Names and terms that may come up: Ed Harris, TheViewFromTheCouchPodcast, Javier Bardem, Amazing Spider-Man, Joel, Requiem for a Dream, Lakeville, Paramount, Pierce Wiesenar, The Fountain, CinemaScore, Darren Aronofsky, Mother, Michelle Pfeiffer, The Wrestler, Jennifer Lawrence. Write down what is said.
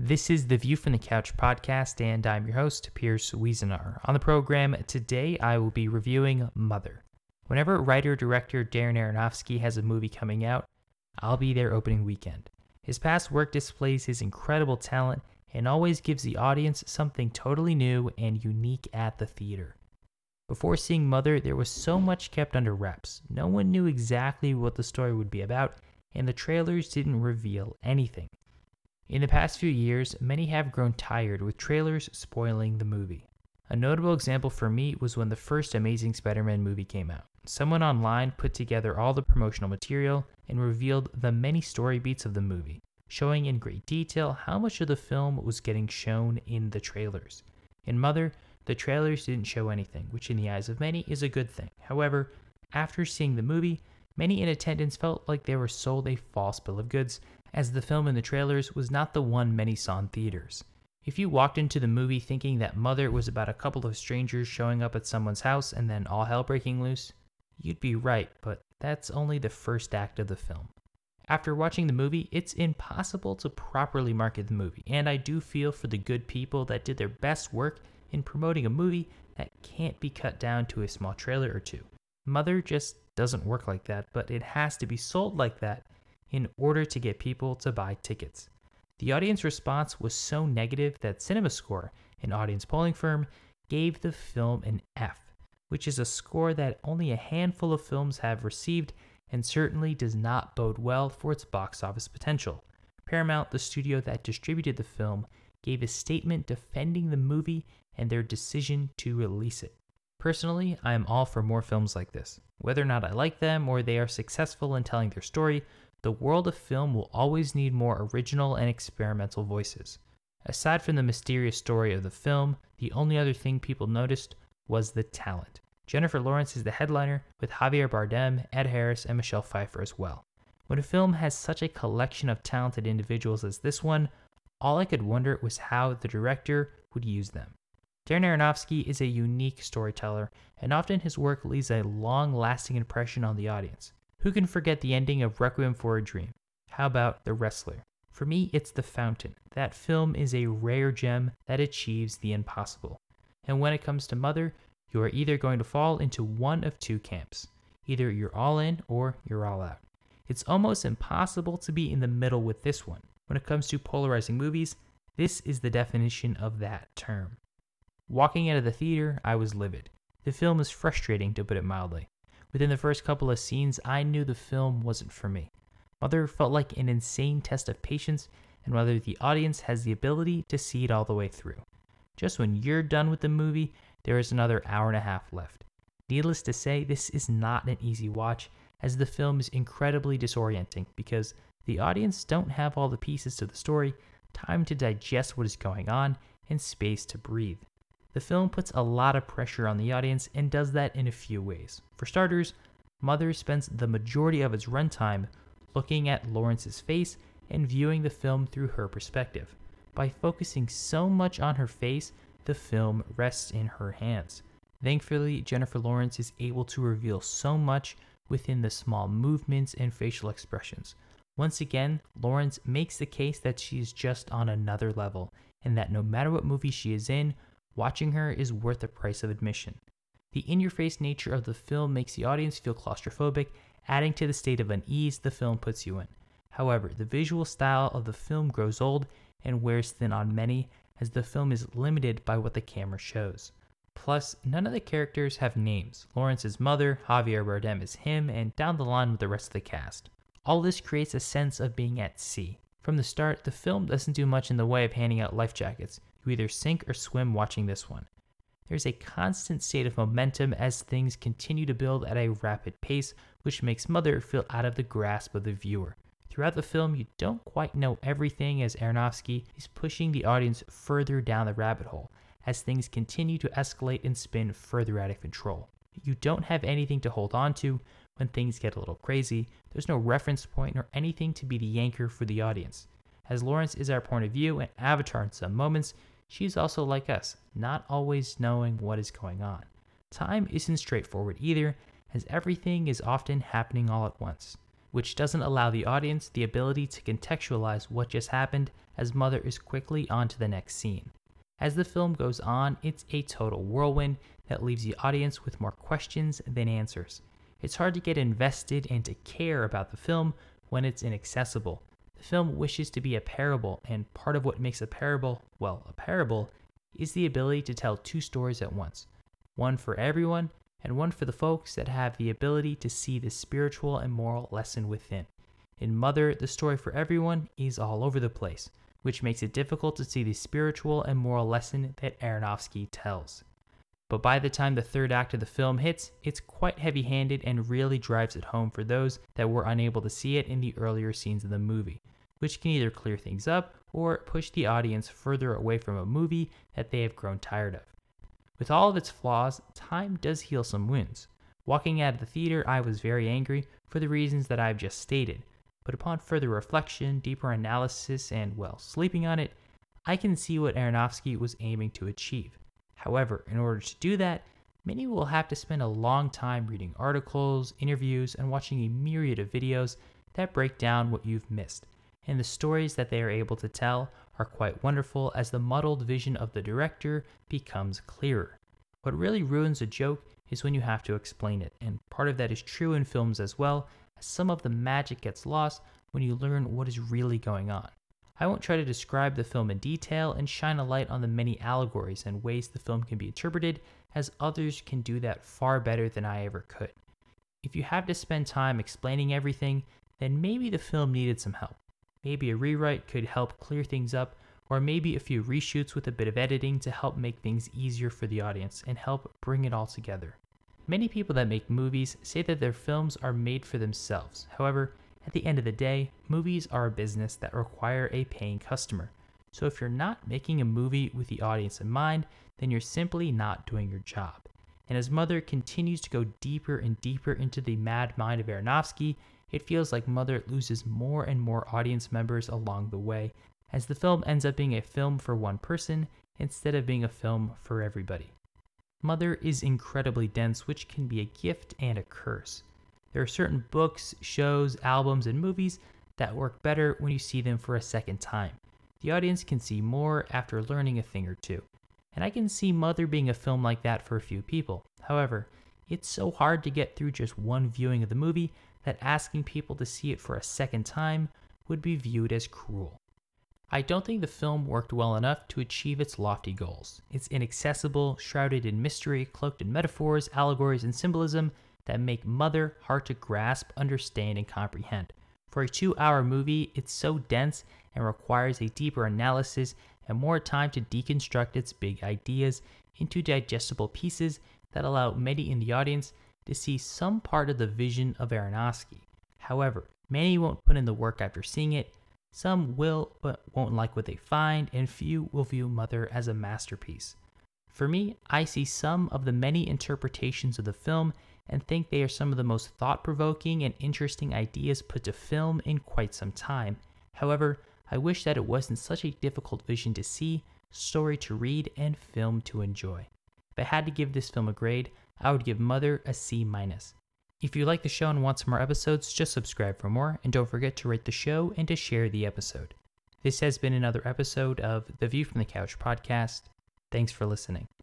This is The View from the Couch podcast, and I'm your host, Pierce Wiesenar. On the program today, I will be reviewing Mother. Whenever writer-director Darren Aronofsky has a movie coming out, I'll be there opening weekend. His past work displays his incredible talent and always gives the audience something totally new and unique at the theater. Before seeing Mother, there was so much kept under wraps. No one knew exactly what the story would be about, and the trailers didn't reveal anything. In the past few years, many have grown tired with trailers spoiling the movie. A notable example for me was when the first Amazing Spider-Man movie came out. Someone online put together all the promotional material and revealed the many story beats of the movie, showing in great detail how much of the film was getting shown in the trailers. In Mother, the trailers didn't show anything, which in the eyes of many is a good thing. However, after seeing the movie, many in attendance felt like they were sold a false bill of goods, as the film in the trailers was not the one many saw in theaters. If you walked into the movie thinking that Mother was about a couple of strangers showing up at someone's house and then all hell breaking loose, you'd be right, but that's only the first act of the film. After watching the movie, it's impossible to properly market the movie, and I do feel for the good people that did their best work in promoting a movie that can't be cut down to a small trailer or two. Mother just doesn't work like that, but it has to be sold like that in order to get people to buy tickets. The audience response was so negative that CinemaScore, an audience polling firm, gave the film an F, which is a score that only a handful of films have received and certainly does not bode well for its box office potential. Paramount, the studio that distributed the film, gave a statement defending the movie and their decision to release it. Personally, I am all for more films like this. Whether or not I like them or they are successful in telling their story, the world of film will always need more original and experimental voices. Aside from the mysterious story of the film, the only other thing people noticed was the talent. Jennifer Lawrence is the headliner, with Javier Bardem, Ed Harris, and Michelle Pfeiffer as well. When a film has such a collection of talented individuals as this one, all I could wonder was how the director would use them. Darren Aronofsky is a unique storyteller, and often his work leaves a long-lasting impression on the audience. Who can forget the ending of Requiem for a Dream? How about The Wrestler? For me, it's The Fountain. That film is a rare gem that achieves the impossible. And when it comes to Mother, you are either going to fall into one of two camps. Either you're all in or you're all out. It's almost impossible to be in the middle with this one. When it comes to polarizing movies, this is the definition of that term. Walking out of the theater, I was livid. The film is frustrating, to put it mildly. Within the first couple of scenes, I knew the film wasn't for me. Mother felt like an insane test of patience and whether the audience has the ability to see it all the way through. Just when you're done with the movie, there is another hour and a half left. Needless to say, this is not an easy watch, as the film is incredibly disorienting because the audience don't have all the pieces to the story, time to digest what is going on, and space to breathe. The film puts a lot of pressure on the audience and does that in a few ways. For starters, Mother spends the majority of its runtime looking at Lawrence's face and viewing the film through her perspective. By focusing so much on her face, the film rests in her hands. Thankfully, Jennifer Lawrence is able to reveal so much within the small movements and facial expressions. Once again, Lawrence makes the case that she is just on another level and that no matter what movie she is in, watching her is worth the price of admission. The in-your-face nature of the film makes the audience feel claustrophobic, adding to the state of unease the film puts you in. However, the visual style of the film grows old and wears thin on many, as the film is limited by what the camera shows. Plus, none of the characters have names. Lawrence is Mother, Javier Bardem is him, and down the line with the rest of the cast. All this creates a sense of being at sea. From the start, the film doesn't do much in the way of handing out life jackets. You either sink or swim watching this one. There's a constant state of momentum as things continue to build at a rapid pace, which makes Mother feel out of the grasp of the viewer. Throughout the film, you don't quite know everything as Aronofsky is pushing the audience further down the rabbit hole, as things continue to escalate and spin further out of control. You don't have anything to hold on to when things get a little crazy. There's no reference point nor anything to be the anchor for the audience. As Lawrence is our point of view and avatar in some moments, she's also like us, not always knowing what is going on. Time isn't straightforward either, as everything is often happening all at once. which doesn't allow the audience the ability to contextualize what just happened, as Mother is quickly on to the next scene. As the film goes on, it's a total whirlwind that leaves the audience with more questions than answers. It's hard to get invested and to care about the film when it's inaccessible. The film wishes to be a parable, and part of what makes a parable, well, a parable, is the ability to tell two stories at once. One for everyone, and one for the folks that have the ability to see the spiritual and moral lesson within. In Mother, the story for everyone is all over the place, which makes it difficult to see the spiritual and moral lesson that Aronofsky tells. But by the time the third act of the film hits, it's quite heavy-handed and really drives it home for those that were unable to see it in the earlier scenes of the movie, which can either clear things up or push the audience further away from a movie that they have grown tired of. With all of its flaws, time does heal some wounds. Walking out of the theater, I was very angry for the reasons that I've just stated, but upon further reflection, deeper analysis, and, well, sleeping on it, I can see what Aronofsky was aiming to achieve. However, in order to do that, many will have to spend a long time reading articles, interviews, and watching a myriad of videos that break down what you've missed, and the stories that they are able to tell are quite wonderful as the muddled vision of the director becomes clearer. What really ruins a joke is when you have to explain it, and part of that is true in films as well, as some of the magic gets lost when you learn what is really going on. I won't try to describe the film in detail and shine a light on the many allegories and ways the film can be interpreted, as others can do that far better than I ever could. If you have to spend time explaining everything, then maybe the film needed some help. Maybe a rewrite could help clear things up, or maybe a few reshoots with a bit of editing to help make things easier for the audience and help bring it all together. Many people that make movies say that their films are made for themselves. However, at the end of the day, movies are a business that require a paying customer. So if you're not making a movie with the audience in mind, then you're simply not doing your job. And as Mother continues to go deeper and deeper into the mad mind of Aronofsky, it feels like Mother loses more and more audience members along the way, as the film ends up being a film for one person instead of being a film for everybody. Mother is incredibly dense, which can be a gift and a curse. There are certain books, shows, albums, and movies that work better when you see them for a second time. The audience can see more after learning a thing or two. And I can see Mother being a film like that for a few people. However, it's so hard to get through just one viewing of the movie that asking people to see it for a second time would be viewed as cruel. I don't think the film worked well enough to achieve its lofty goals. It's inaccessible, shrouded in mystery, cloaked in metaphors, allegories, and symbolism that make Mother hard to grasp, understand, and comprehend. For a 2-hour movie, it's so dense and requires a deeper analysis and more time to deconstruct its big ideas into digestible pieces that allow many in the audience to see some part of the vision of Aronofsky. However, many won't put in the work after seeing it, some will but won't like what they find, and few will view Mother as a masterpiece. For me, I see some of the many interpretations of the film and think they are some of the most thought-provoking and interesting ideas put to film in quite some time. However, I wish that it wasn't such a difficult vision to see, story to read, and film to enjoy. If I had to give this film a grade, I would give Mother a C-. If you like the show and want some more episodes, just subscribe for more, and don't forget to rate the show and to share the episode. This has been another episode of The View from the Couch podcast. Thanks for listening.